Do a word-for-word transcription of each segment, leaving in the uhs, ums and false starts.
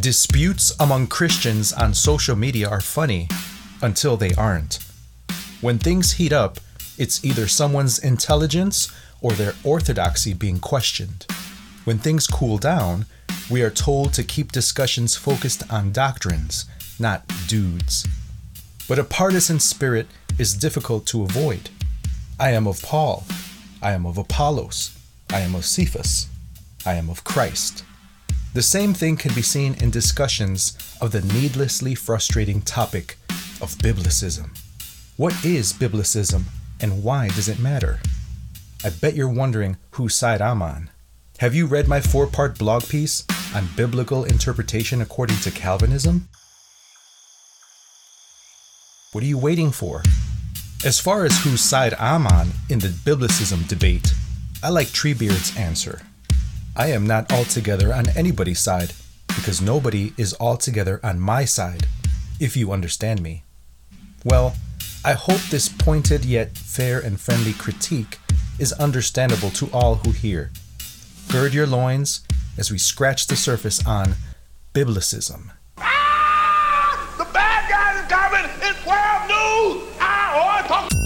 Disputes among Christians on social media are funny until they aren't. When things heat up, it's either someone's intelligence or their orthodoxy being questioned. When things cool down, we are told to keep discussions focused on doctrines, not dudes. But a partisan spirit is difficult to avoid. I am of Paul. I am of Apollos. I am of Cephas. I am of Christ. The same thing can be seen in discussions of the needlessly frustrating topic of Biblicism. What is Biblicism, and why does it matter? I bet you're wondering whose side I'm on. Have you read my four-part blog piece on biblical interpretation according to Calvinism? What are you waiting for? As far as whose side I'm on in the Biblicism debate, I like Treebeard's answer. I am not altogether on anybody's side, because nobody is altogether on my side, if you understand me. Well, I hope this pointed yet fair and friendly critique is understandable to all who hear. Gird your loins as we scratch the surface on Biblicism. Ah, the bad guys are coming! It's world news! I ought to...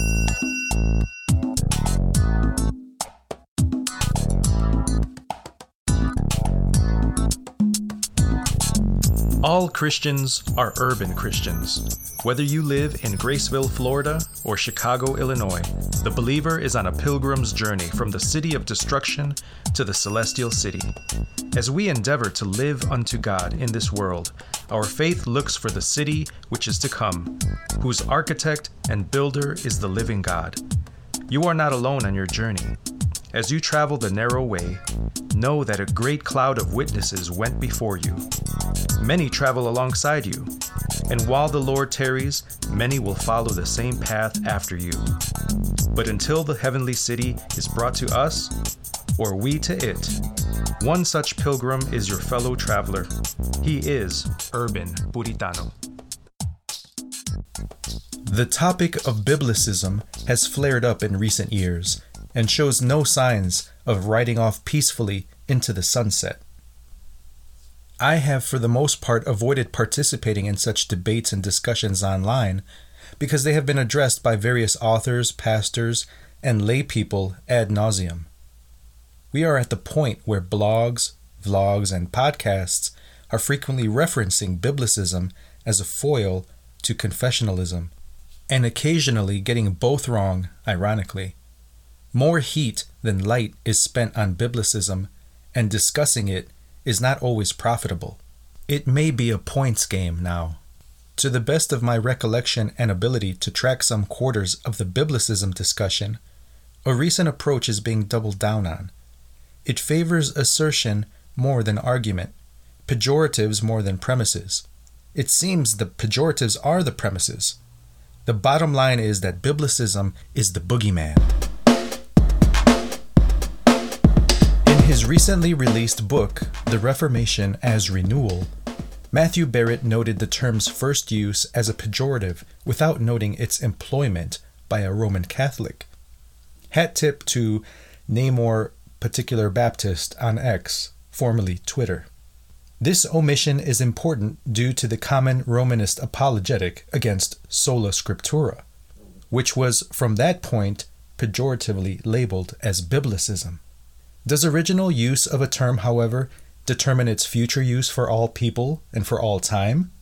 All Christians are urban Christians. Whether you live in Graceville, Florida, or Chicago, Illinois, the believer is on a pilgrim's journey from the city of destruction to the celestial city. As we endeavor to live unto God in this world, our faith looks for the city which is to come, whose architect and builder is the living God. You are not alone on your journey. As you travel the narrow way, know that a great cloud of witnesses went before you. Many travel alongside you. And while the Lord tarries, many will follow the same path after you. But until the heavenly city is brought to us, or we to it, one such pilgrim is your fellow traveler. He is Urban Puritano. The topic of Biblicism has flared up in recent years and shows no signs of riding off peacefully into the sunset. I have, for the most part, avoided participating in such debates and discussions online because they have been addressed by various authors, pastors, and lay people ad nauseum. We are at the point where blogs, vlogs, and podcasts are frequently referencing Biblicism as a foil to confessionalism, and occasionally getting both wrong, ironically. More heat than light is spent on Biblicism, and discussing it is not always profitable. It may be a points game now. To the best of my recollection and ability to track some quarters of the Biblicism discussion, a recent approach is being doubled down on. It favors assertion more than argument, pejoratives more than premises. It seems the pejoratives are the premises. The bottom line is that Biblicism is the boogeyman. In his recently released book, The Reformation as Renewal, Matthew Barrett noted the term's first use as a pejorative without noting its employment by a Roman Catholic. Hat tip to Namor Particular Baptist on X, formerly Twitter. This omission is important due to the common Romanist apologetic against sola scriptura, which was from that point pejoratively labeled as Biblicism. Does original use of a term, however, determine its future use for all people and for all time?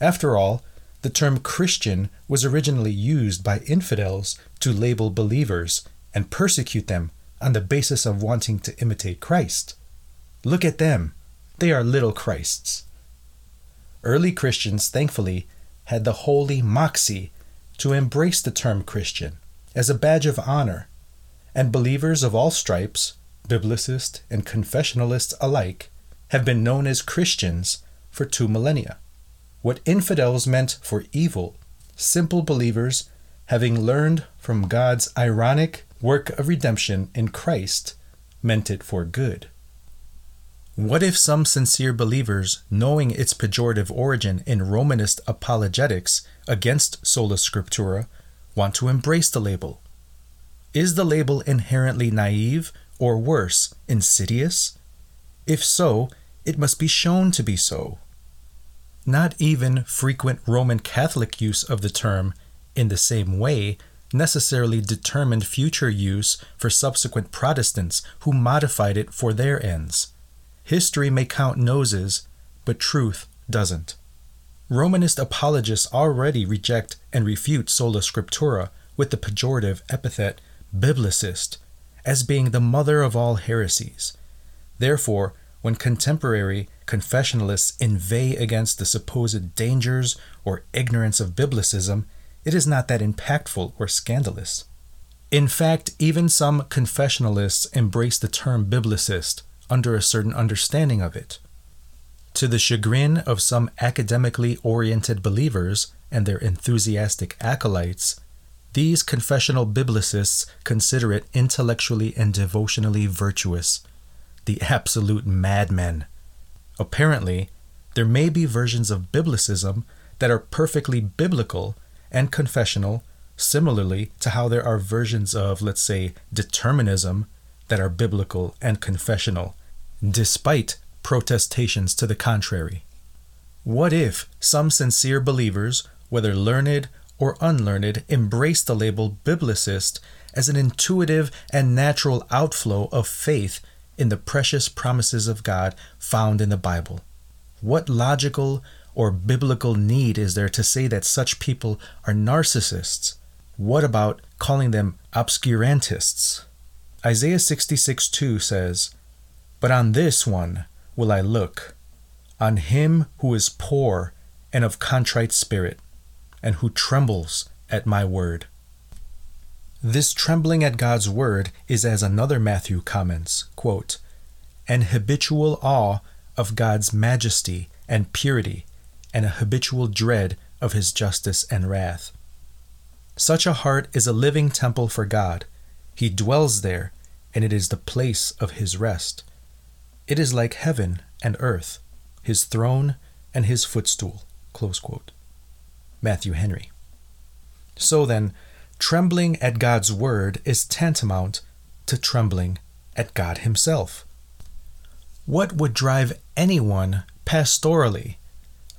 After all, the term Christian was originally used by infidels to label believers and persecute them on the basis of wanting to imitate Christ. Look at them. They are little Christs. Early Christians, thankfully, had the holy moxie to embrace the term Christian as a badge of honor, and believers of all stripes, Biblicists and confessionalists alike, have been known as Christians for two millennia. What infidels meant for evil, simple believers, having learned from God's ironic work of redemption in Christ, meant it for good. What if some sincere believers, knowing its pejorative origin in Romanist apologetics against sola scriptura, want to embrace the label? Is the label inherently naive, or worse, insidious? If so, it must be shown to be so. Not even frequent Roman Catholic use of the term in the same way necessarily determined future use for subsequent Protestants who modified it for their ends. History may count noses, but truth doesn't. Romanist apologists already reject and refute sola scriptura with the pejorative epithet biblicist as being the mother of all heresies. Therefore, when contemporary confessionalists inveigh against the supposed dangers or ignorance of biblicism, it is not that impactful or scandalous. In fact, even some confessionalists embrace the term biblicist under a certain understanding of it. To the chagrin of some academically oriented believers and their enthusiastic acolytes, these confessional biblicists consider it intellectually and devotionally virtuous. The absolute madmen. Apparently, there may be versions of biblicism that are perfectly biblical and confessional, similarly to how there are versions of, let's say, determinism that are biblical and confessional, despite protestations to the contrary. What if some sincere believers, whether learned or unlearned, embrace the label biblicist as an intuitive and natural outflow of faith in the precious promises of God found in the Bible? What logical or biblical need is there to say that such people are narcissists? What about calling them obscurantists? Isaiah sixty-six two says, "But on this one will I look, on him who is poor and of contrite spirit, and who trembles at my word." This trembling at God's word is, as another Matthew comments, quote, "an habitual awe of God's majesty and purity, and a habitual dread of his justice and wrath." Such a heart is a living temple for God. He dwells there, and it is the place of his rest. It is like heaven and earth, his throne and his footstool, close quote. Matthew Henry. So then, trembling at God's word is tantamount to trembling at God himself. What would drive anyone pastorally,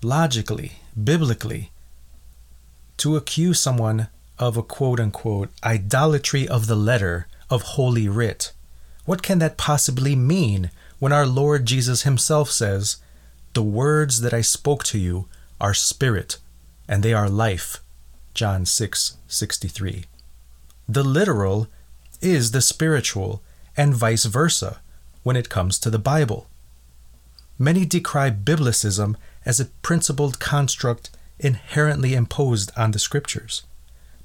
logically, biblically, to accuse someone of a quote-unquote idolatry of the letter of Holy Writ? What can that possibly mean when our Lord Jesus himself says, "The words that I spoke to you are spirit, and they are life," John six sixty-three. The literal is the spiritual, and vice versa when it comes to the Bible. Many decry biblicism as a principled construct inherently imposed on the Scriptures,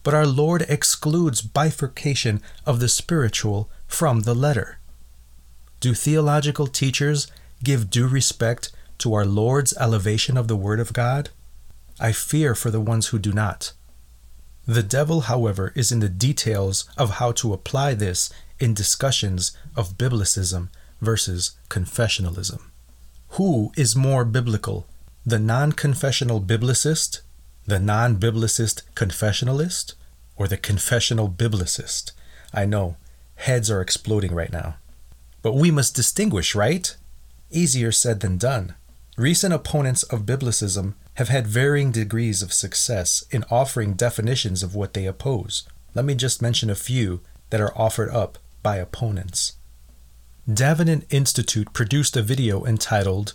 but our Lord excludes bifurcation of the spiritual from the letter. Do theological teachers give due respect to our Lord's elevation of the Word of God? I fear for the ones who do not. The devil, however, is in the details of how to apply this in discussions of biblicism versus confessionalism. Who is more biblical, the non-confessional biblicist, the non-biblicist confessionalist, or the confessional biblicist? I know, heads are exploding right now. But we must distinguish, right? Easier said than done. Recent opponents of biblicism have had varying degrees of success in offering definitions of what they oppose. Let me just mention a few that are offered up by opponents. Davenant Institute produced a video entitled,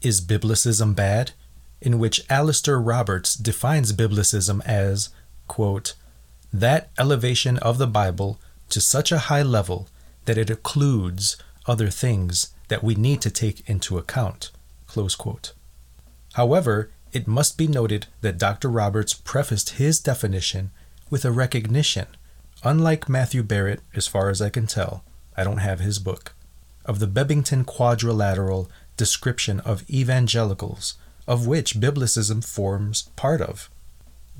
"Is Biblicism Bad?" in which Alistair Roberts defines biblicism as, quote, "that elevation of the Bible to such a high level that it occludes other things that we need to take into account," close quote. However, it must be noted that Doctor Roberts prefaced his definition with a recognition, unlike Matthew Barrett, as far as I can tell, I don't have his book, of the Bebbington quadrilateral description of evangelicals, of which biblicism forms part of.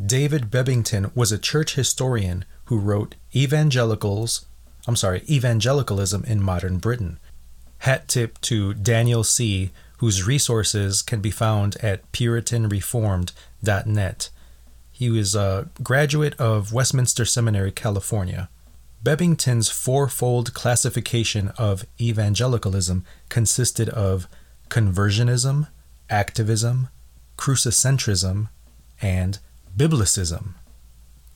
David Bebbington was a church historian who wrote Evangelicals, I'm sorry, Evangelicalism in Modern Britain. Hat tip to Daniel C., whose resources can be found at puritan reformed dot net. He was a graduate of Westminster Seminary, California. Bebbington's fourfold classification of evangelicalism consisted of conversionism, activism, crucicentrism, and Biblicism.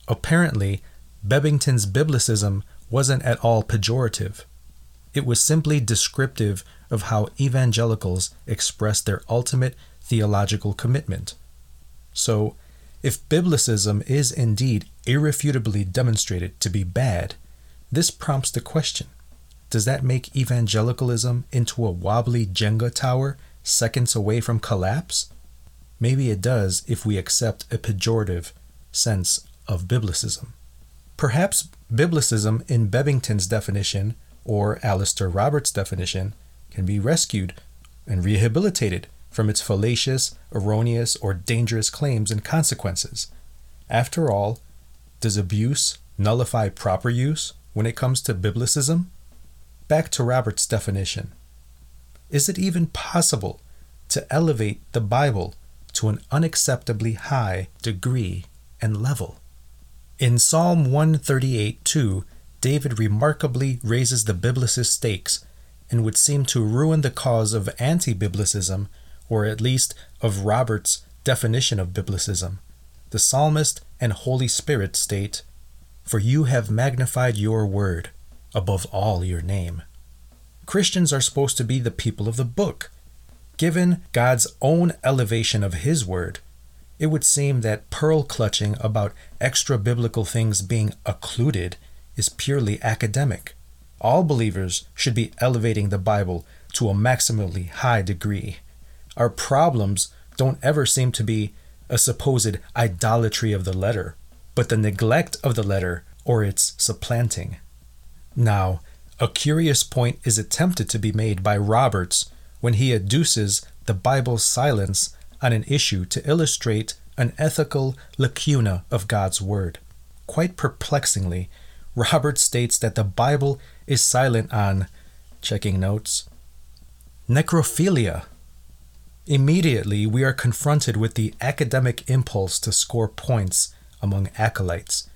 Apparently, Bebbington's Biblicism wasn't at all pejorative. It was simply descriptive of how evangelicals expressed their ultimate theological commitment. So, if Biblicism is indeed irrefutably demonstrated to be bad, this prompts the question, does that make evangelicalism into a wobbly Jenga tower seconds away from collapse? Maybe it does if we accept a pejorative sense of Biblicism. Perhaps Biblicism in Bebbington's definition, or Alistair Roberts' definition, can be rescued and rehabilitated from its fallacious, erroneous, or dangerous claims and consequences. After all, does abuse nullify proper use when it comes to Biblicism? Back to Roberts' definition. Is it even possible to elevate the Bible to an unacceptably high degree and level? In Psalm one thirty-eight two, David remarkably raises the Biblicist stakes and would seem to ruin the cause of anti-Biblicism, or at least of Roberts' definition of Biblicism. The psalmist and Holy Spirit state, "For you have magnified your word above all your name." Christians are supposed to be the people of the book. Given God's own elevation of his word, it would seem that pearl-clutching about extra-biblical things being occluded is purely academic. All believers should be elevating the Bible to a maximally high degree. Our problems don't ever seem to be a supposed idolatry of the letter, but the neglect of the letter or its supplanting. Now, a curious point is attempted to be made by Roberts when he adduces the Bible's silence on an issue to illustrate an ethical lacuna of God's word. Quite perplexingly, Roberts states that the Bible is silent on, checking notes, necrophilia. Immediately, we are confronted with the academic impulse to score points among acolytes,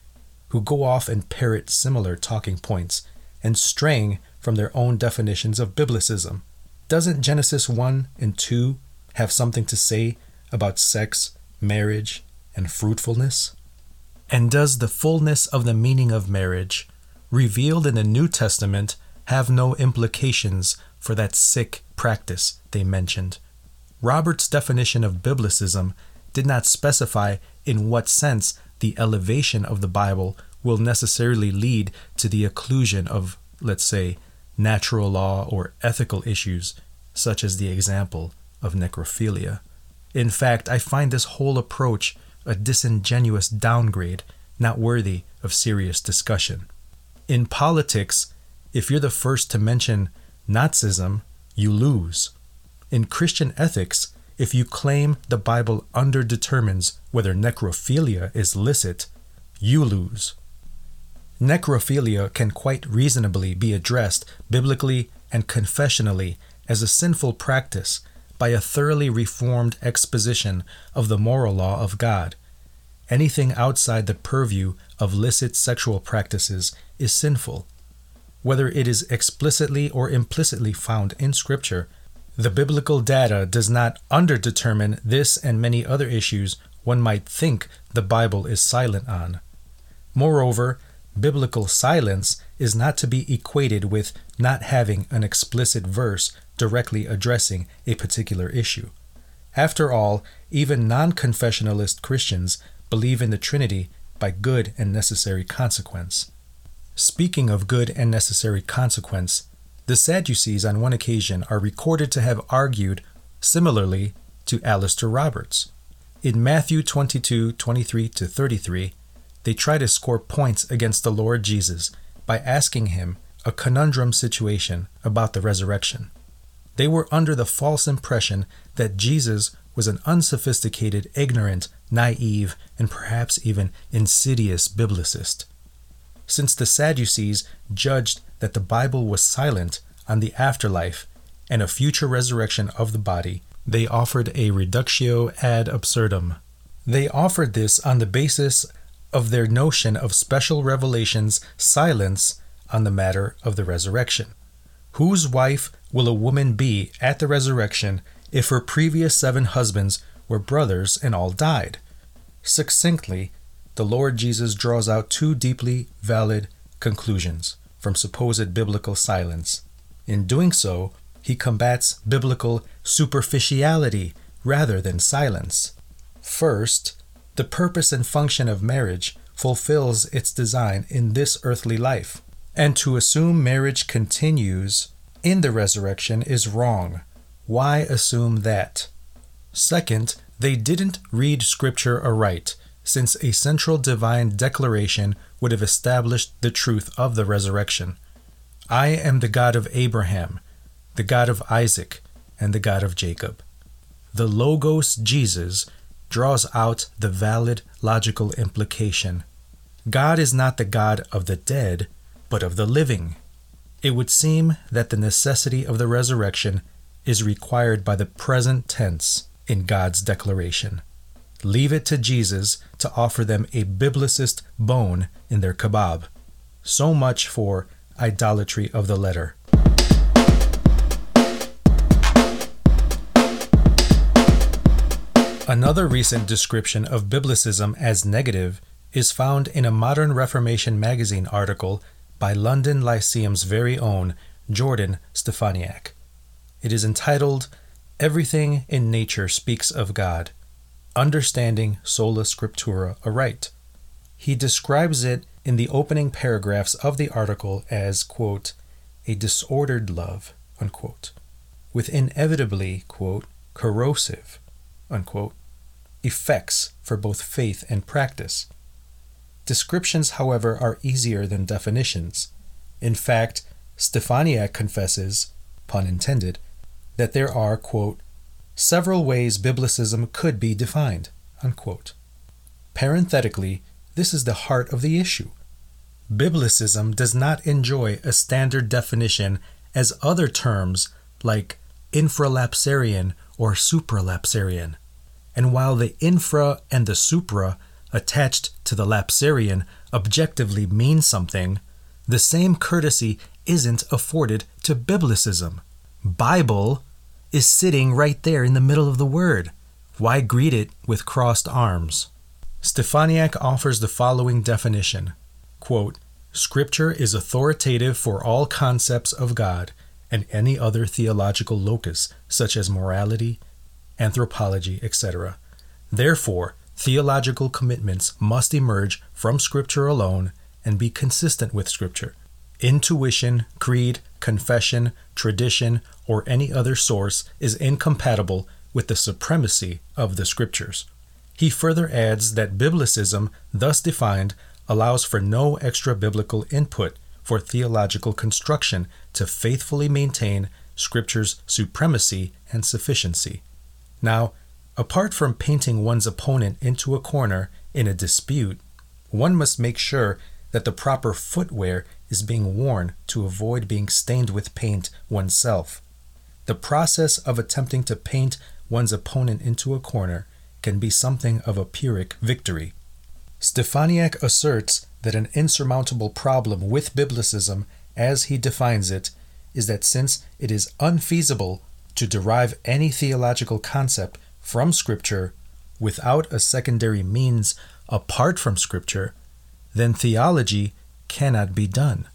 who go off and parrot similar talking points and straying from their own definitions of Biblicism. Doesn't Genesis one and two have something to say about sex, marriage, and fruitfulness? And does the fullness of the meaning of marriage, revealed in the New Testament, have no implications for that sick practice they mentioned? Roberts' definition of Biblicism did not specify in what sense the elevation of the Bible will necessarily lead to the occlusion of, let's say, natural law or ethical issues, such as the example of necrophilia. In fact, I find this whole approach a disingenuous downgrade, not worthy of serious discussion. In politics, if you're the first to mention Nazism, you lose. In Christian ethics, if you claim the Bible underdetermines whether necrophilia is licit, you lose. Necrophilia can quite reasonably be addressed biblically and confessionally as a sinful practice by a thoroughly reformed exposition of the moral law of God. Anything outside the purview of licit sexual practices is sinful. Whether it is explicitly or implicitly found in Scripture, the biblical data does not underdetermine this and many other issues one might think the Bible is silent on. Moreover, biblical silence is not to be equated with not having an explicit verse directly addressing a particular issue. After all, even non-confessionalist Christians believe in the Trinity by good and necessary consequence. Speaking of good and necessary consequence, the Sadducees on one occasion are recorded to have argued similarly to Alistair Roberts. In Matthew twenty-two twenty-three to thirty-three, they try to score points against the Lord Jesus by asking him a conundrum situation about the resurrection. They were under the false impression that Jesus was an unsophisticated, ignorant, naive, and perhaps even insidious biblicist. Since the Sadducees judged that the Bible was silent on the afterlife and a future resurrection of the body, they offered a reductio ad absurdum. They offered this on the basis of their notion of special revelation's silence on the matter of the resurrection. Whose wife will a woman be at the resurrection if her previous seven husbands were brothers and all died. Succinctly, the Lord Jesus draws out two deeply valid conclusions from supposed biblical silence. In doing so, he combats biblical superficiality rather than silence. First, the purpose and function of marriage fulfills its design in this earthly life, and to assume marriage continues in the resurrection is wrong. Why assume that? Second, they didn't read Scripture aright, since a central divine declaration would have established the truth of the resurrection. I am the God of Abraham, the God of Isaac, and the God of Jacob. The Logos Jesus draws out the valid logical implication. God is not the God of the dead, but of the living. It would seem that the necessity of the resurrection is required by the present tense in God's declaration. Leave it to Jesus to offer them a biblicist bone in their kebab. So much for idolatry of the letter. Another recent description of Biblicism as negative is found in a Modern Reformation magazine article by London Lyceum's very own Jordan Steffaniak. It is entitled, "Everything in Nature Speaks of God: Understanding Sola Scriptura Aright." He describes it in the opening paragraphs of the article as, quote, "a disordered love," unquote, with inevitably, quote, "corrosive," unquote, effects for both faith and practice. Descriptions, however, are easier than definitions. In fact, Steffaniak confesses, pun intended, that there are, quote, "several ways Biblicism could be defined," unquote. Parenthetically, this is the heart of the issue. Biblicism does not enjoy a standard definition as other terms like infralapsarian or supralapsarian. And while the infra and the supra attached to the lapsarian objectively mean something, the same courtesy isn't afforded to Biblicism. Bible is sitting right there in the middle of the word. Why greet it with crossed arms? Steffaniak offers the following definition, quote, "Scripture is authoritative for all concepts of God and any other theological locus, such as morality, anthropology, et cetera. Therefore, theological commitments must emerge from Scripture alone and be consistent with Scripture. Intuition, creed, confession, tradition, or any other source is incompatible with the supremacy of the Scriptures." He further adds that Biblicism, thus defined, allows for no extra-biblical input for theological construction to faithfully maintain Scripture's supremacy and sufficiency. Now, apart from painting one's opponent into a corner in a dispute, one must make sure that the proper footwear is being worn to avoid being stained with paint oneself. The process of attempting to paint one's opponent into a corner can be something of a Pyrrhic victory. Steffaniak asserts that an insurmountable problem with Biblicism, as he defines it, is that since it is unfeasible to derive any theological concept from Scripture without a secondary means apart from Scripture, then theology cannot be done.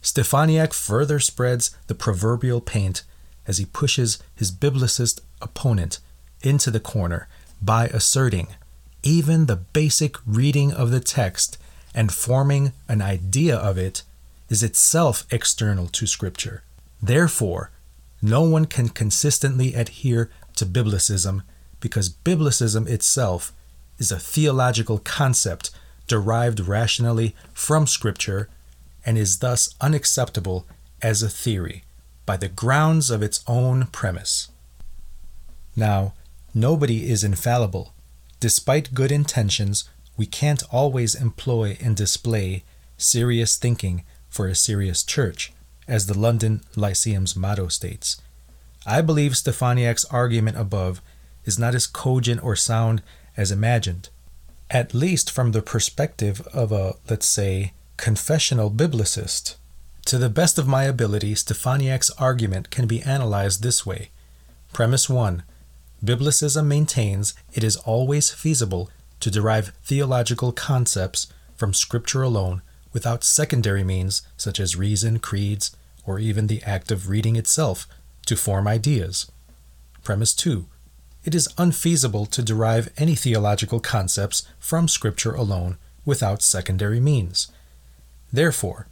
Steffaniak further spreads the proverbial paint as he pushes his Biblicist opponent into the corner by asserting, even the basic reading of the text and forming an idea of it is itself external to Scripture. Therefore, no one can consistently adhere to Biblicism because Biblicism itself is a theological concept derived rationally from Scripture and is thus unacceptable as a theory by the grounds of its own premise. Now, nobody is infallible. Despite good intentions, we can't always employ and display serious thinking for a serious church, as the London Lyceum's motto states. I believe Steffaniak's argument above is not as cogent or sound as imagined, at least from the perspective of a, let's say, confessional Biblicist. To the best of my ability, Steffaniak's argument can be analyzed this way. Premise one. Biblicism maintains it is always feasible to derive theological concepts from Scripture alone without secondary means such as reason, creeds, or even the act of reading itself to form ideas. Premise two. It is unfeasible to derive any theological concepts from Scripture alone without secondary means. Therefore,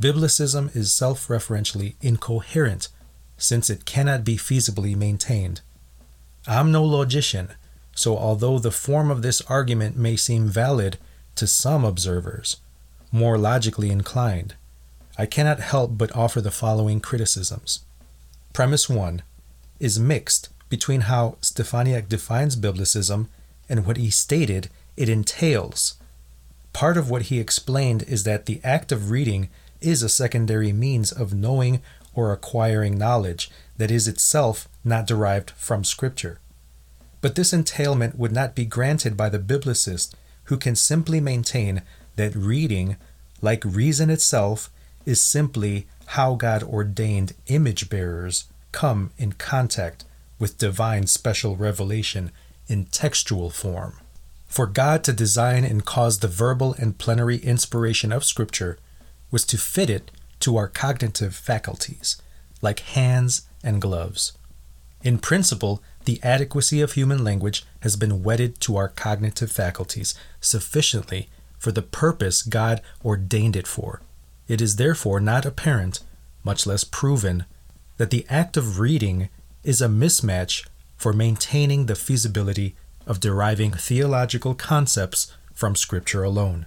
Biblicism is self-referentially incoherent, since it cannot be feasibly maintained. I'm no logician, so although the form of this argument may seem valid to some observers, more logically inclined, I cannot help but offer the following criticisms. Premise one is mixed between how Steffaniak defines Biblicism and what he stated it entails. Part of what he explained is that the act of reading is a secondary means of knowing or acquiring knowledge that is itself not derived from Scripture. But this entailment would not be granted by the Biblicist, who can simply maintain that reading, like reason itself, is simply how God ordained image bearers come in contact with divine special revelation in textual form. For God to design and cause the verbal and plenary inspiration of Scripture was to fit it to our cognitive faculties, like hands and gloves. In principle, the adequacy of human language has been wedded to our cognitive faculties sufficiently for the purpose God ordained it for. It is therefore not apparent, much less proven, that the act of reading is a mismatch for maintaining the feasibility of deriving theological concepts from Scripture alone.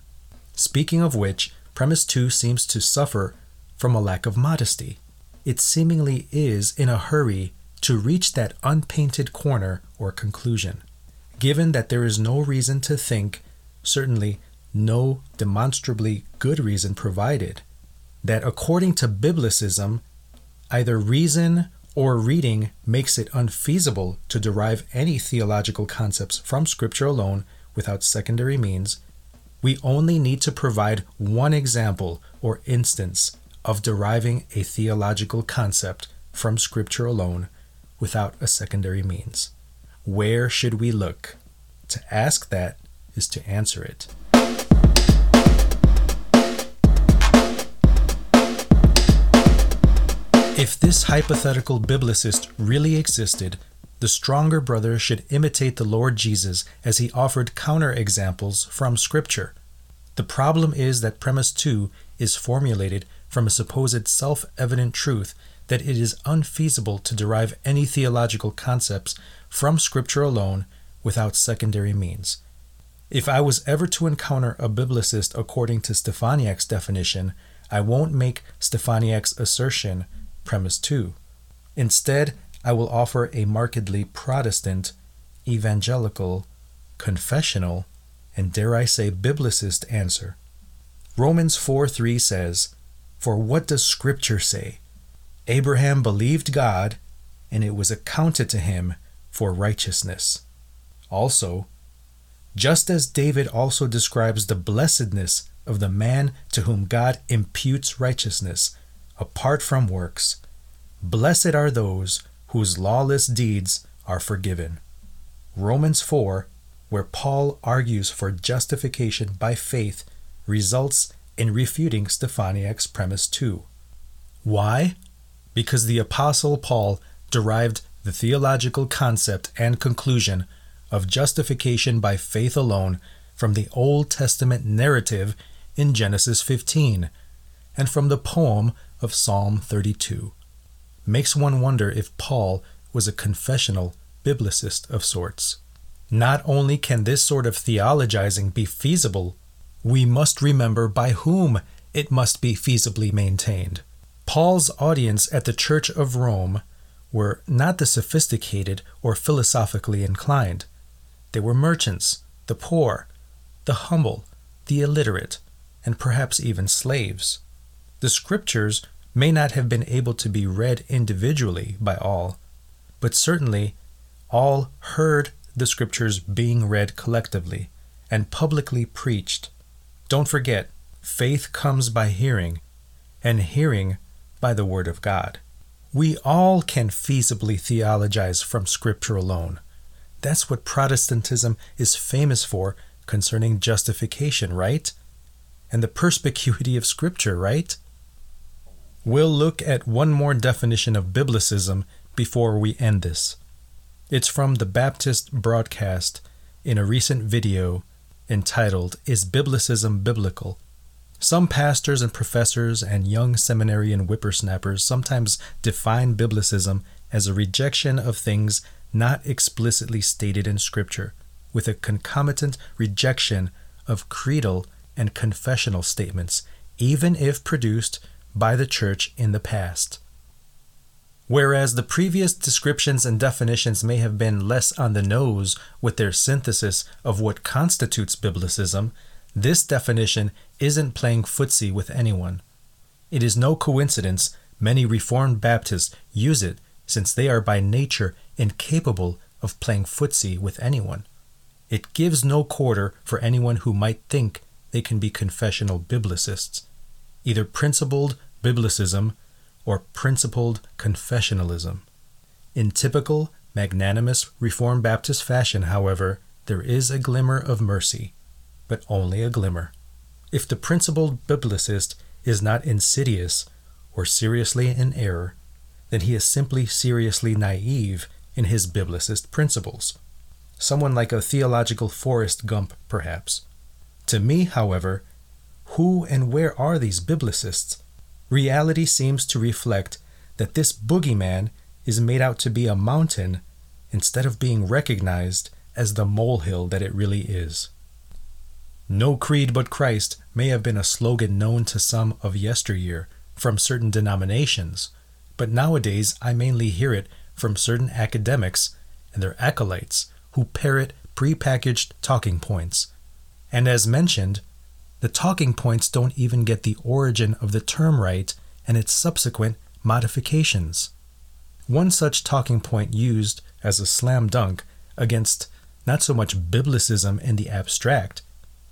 Speaking of which, Premise two seems to suffer from a lack of modesty. It seemingly is in a hurry to reach that unpainted corner or conclusion, given that there is no reason to think, certainly no demonstrably good reason provided, that according to Biblicism, either reason or reading makes it unfeasible to derive any theological concepts from Scripture alone without secondary means. We only need to provide one example or instance of deriving a theological concept from Scripture alone without a secondary means. Where should we look? To ask that is to answer it. If this hypothetical Biblicist really existed, the stronger brother should imitate the Lord Jesus as he offered counterexamples from Scripture. The problem is that premise two is formulated from a supposed self-evident truth that it is unfeasible to derive any theological concepts from Scripture alone without secondary means. If I was ever to encounter a Biblicist according to Steffaniak's definition, I won't make Steffaniak's assertion premise two. Instead, I will offer a markedly Protestant, evangelical, confessional, and dare I say Biblicist answer. Romans four three says, "For what does Scripture say? Abraham believed God, and it was accounted to him for righteousness." Also, just as David also describes the blessedness of the man to whom God imputes righteousness, apart from works, blessed are those whose lawless deeds are forgiven. Romans four, where Paul argues for justification by faith, results in refuting Steffaniak's premise two. Why? Because the Apostle Paul derived the theological concept and conclusion of justification by faith alone from the Old Testament narrative in Genesis fifteen and from the poem of Psalm thirty-two. Makes one wonder if Paul was a confessional Biblicist of sorts. Not only can this sort of theologizing be feasible, we must remember by whom it must be feasibly maintained. Paul's audience at the Church of Rome were not the sophisticated or philosophically inclined. They were merchants, the poor, the humble, the illiterate, and perhaps even slaves. The Scriptures may not have been able to be read individually by all, but certainly all heard the Scriptures being read collectively and publicly preached. Don't forget, faith comes by hearing, and hearing by the Word of God. We all can feasibly theologize from Scripture alone, That's what Protestantism is famous for concerning justification, right? And the perspicuity of Scripture, right? We'll look at one more definition of Biblicism before we end this. It's from the Baptist broadcast in a recent video entitled, "Is Biblicism Biblical?" Some pastors and professors and young seminary and whippersnappers sometimes define Biblicism as a rejection of things not explicitly stated in Scripture, with a concomitant rejection of creedal and confessional statements, even if produced by the Church in the past. Whereas the previous descriptions and definitions may have been less on the nose with their synthesis of what constitutes Biblicism, this definition isn't playing footsie with anyone. It is no coincidence many Reformed Baptists use it, since they are by nature incapable of playing footsie with anyone. It gives no quarter for anyone who might think they can be confessional Biblicists, either principled Biblicism or principled confessionalism. In typical, magnanimous Reformed Baptist fashion, however, there is a glimmer of mercy, but only a glimmer. If the principled Biblicist is not insidious or seriously in error, then he is simply seriously naive in his Biblicist principles. Someone like a theological Forrest Gump, perhaps. To me, however, who and where are these Biblicists? Reality seems to reflect that this boogeyman is made out to be a mountain instead of being recognized as the molehill that it really is. No creed but Christ may have been a slogan known to some of yesteryear from certain denominations, but nowadays I mainly hear it from certain academics and their acolytes who parrot prepackaged talking points. And as mentioned, the talking points don't even get the origin of the term right and its subsequent modifications. One such talking point used as a slam dunk against not so much Biblicism in the abstract,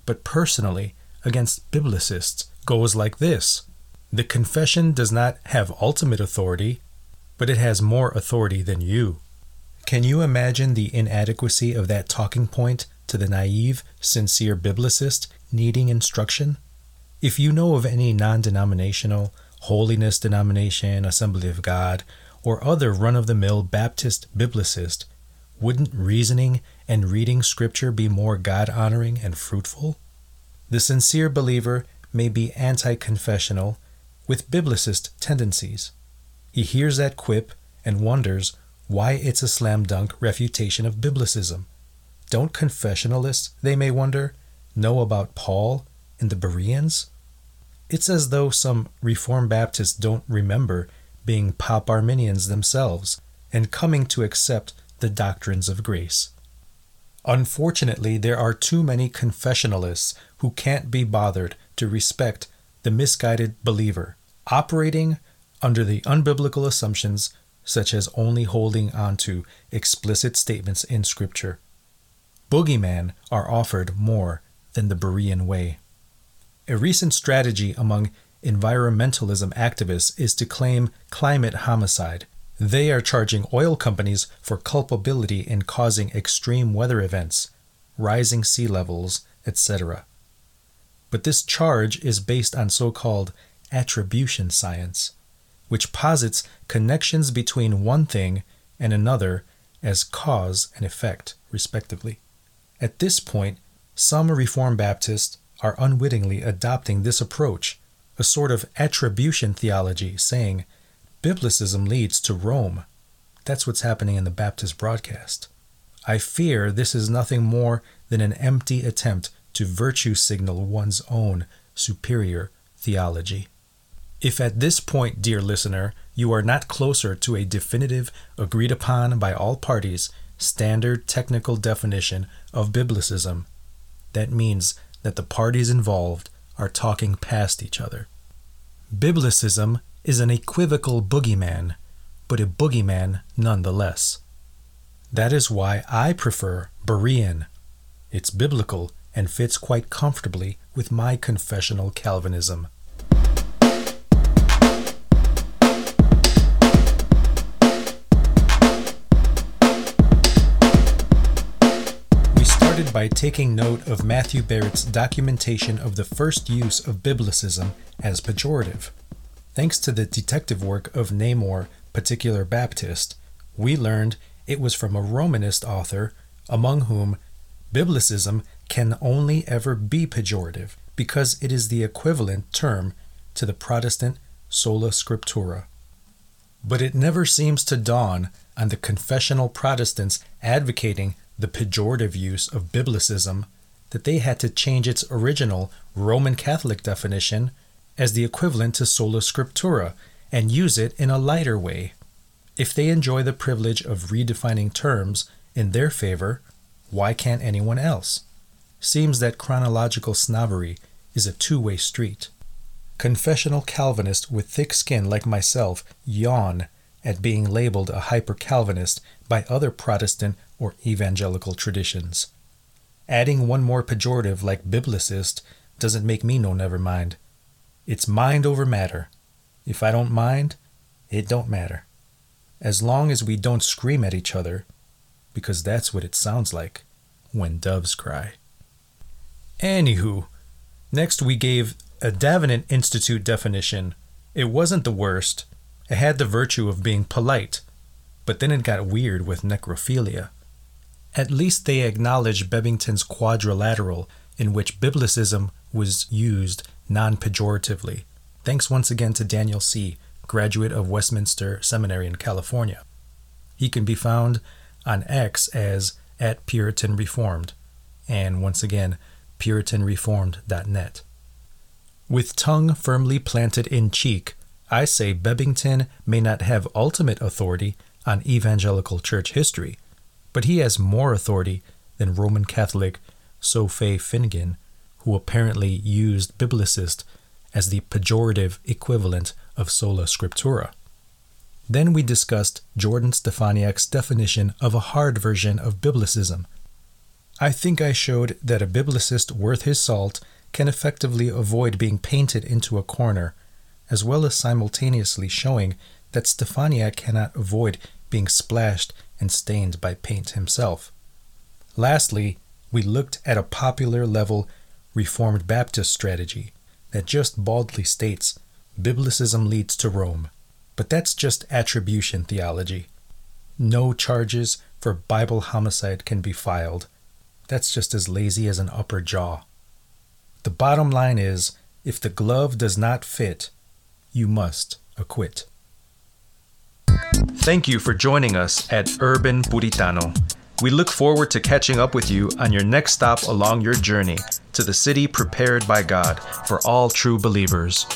but personally against Biblicists goes like this. The confession does not have ultimate authority, but it has more authority than you. Can you imagine the inadequacy of that talking point to the naive, sincere Biblicist needing instruction? If you know of any non-denominational, holiness denomination, Assembly of God, or other run-of-the-mill Baptist Biblicist, wouldn't reasoning and reading Scripture be more God-honoring and fruitful? The sincere believer may be anti-confessional, with Biblicist tendencies. He hears that quip and wonders why it's a slam dunk refutation of Biblicism. Don't confessionalists, they may wonder, know about Paul and the Bereans? It's as though some Reformed Baptists don't remember being Pop Arminians themselves and coming to accept the doctrines of grace. Unfortunately, there are too many confessionalists who can't be bothered to respect the misguided believer, operating under the unbiblical assumptions such as only holding on to explicit statements in Scripture. Boogeymen are offered more than the Berean way. A recent strategy among environmentalism activists is to claim climate homicide. They are charging oil companies for culpability in causing extreme weather events, rising sea levels, et cetera. But this charge is based on so-called attribution science, which posits connections between one thing and another as cause and effect, respectively. At this point, some Reformed Baptists are unwittingly adopting this approach, a sort of attribution theology, saying, Biblicism leads to Rome. That's what's happening in the Baptist broadcast. I fear this is nothing more than an empty attempt to virtue signal one's own superior theology. If at this point, dear listener, you are not closer to a definitive, agreed upon by all parties, standard technical definition of Biblicism, that means that the parties involved are talking past each other. Biblicism is an equivocal boogeyman, but a boogeyman nonetheless. That is why I prefer Berean. It's biblical and fits quite comfortably with my confessional Calvinism. started by taking note of Matthew Barrett's documentation of the first use of Biblicism as pejorative. Thanks to the detective work of Namor Particular Baptist, we learned it was from a Romanist author, among whom Biblicism can only ever be pejorative because it is the equivalent term to the Protestant sola scriptura. But it never seems to dawn on the confessional Protestants advocating the pejorative use of Biblicism that they had to change its original Roman Catholic definition as the equivalent to sola scriptura and use it in a lighter way. If they enjoy the privilege of redefining terms in their favor, why can't anyone else? Seems that chronological snobbery is a two-way street. Confessional Calvinists with thick skin like myself yawn at being labeled a hyper-Calvinist by other Protestant or evangelical traditions. Adding one more pejorative like Biblicist doesn't make me no never mind. It's mind over matter. If I don't mind, it don't matter. As long as we don't scream at each other, because that's what it sounds like when doves cry. Anywho, next we gave a Davenant Institute definition. It wasn't the worst. It had the virtue of being polite, but then it got weird with necrophilia. At least they acknowledged Bebbington's quadrilateral, in which Biblicism was used non-pejoratively. Thanks once again to Daniel C., graduate of Westminster Seminary in California. He can be found on X as at Puritan Reformed, and once again, puritan reformed dot net. With tongue firmly planted in cheek, I say Bebbington may not have ultimate authority on evangelical church history, but he has more authority than Roman Catholic Sophie Finnegan, who apparently used Biblicist as the pejorative equivalent of sola scriptura. Then we discussed Jordan Steffaniak's definition of a hard version of Biblicism. I think I showed that a Biblicist worth his salt can effectively avoid being painted into a corner, as well as simultaneously showing that Steffaniak cannot avoid being splashed and stained by paint himself. Lastly, we looked at a popular level Reformed Baptist strategy that just baldly states Biblicism leads to Rome, but that's just attribution theology. No charges for Bible homicide can be filed. That's just as lazy as an upper jaw. The bottom line is, if the glove does not fit, you must acquit. Thank you for joining us at Urban Puritano. We look forward to catching up with you on your next stop along your journey to the city prepared by God for all true believers.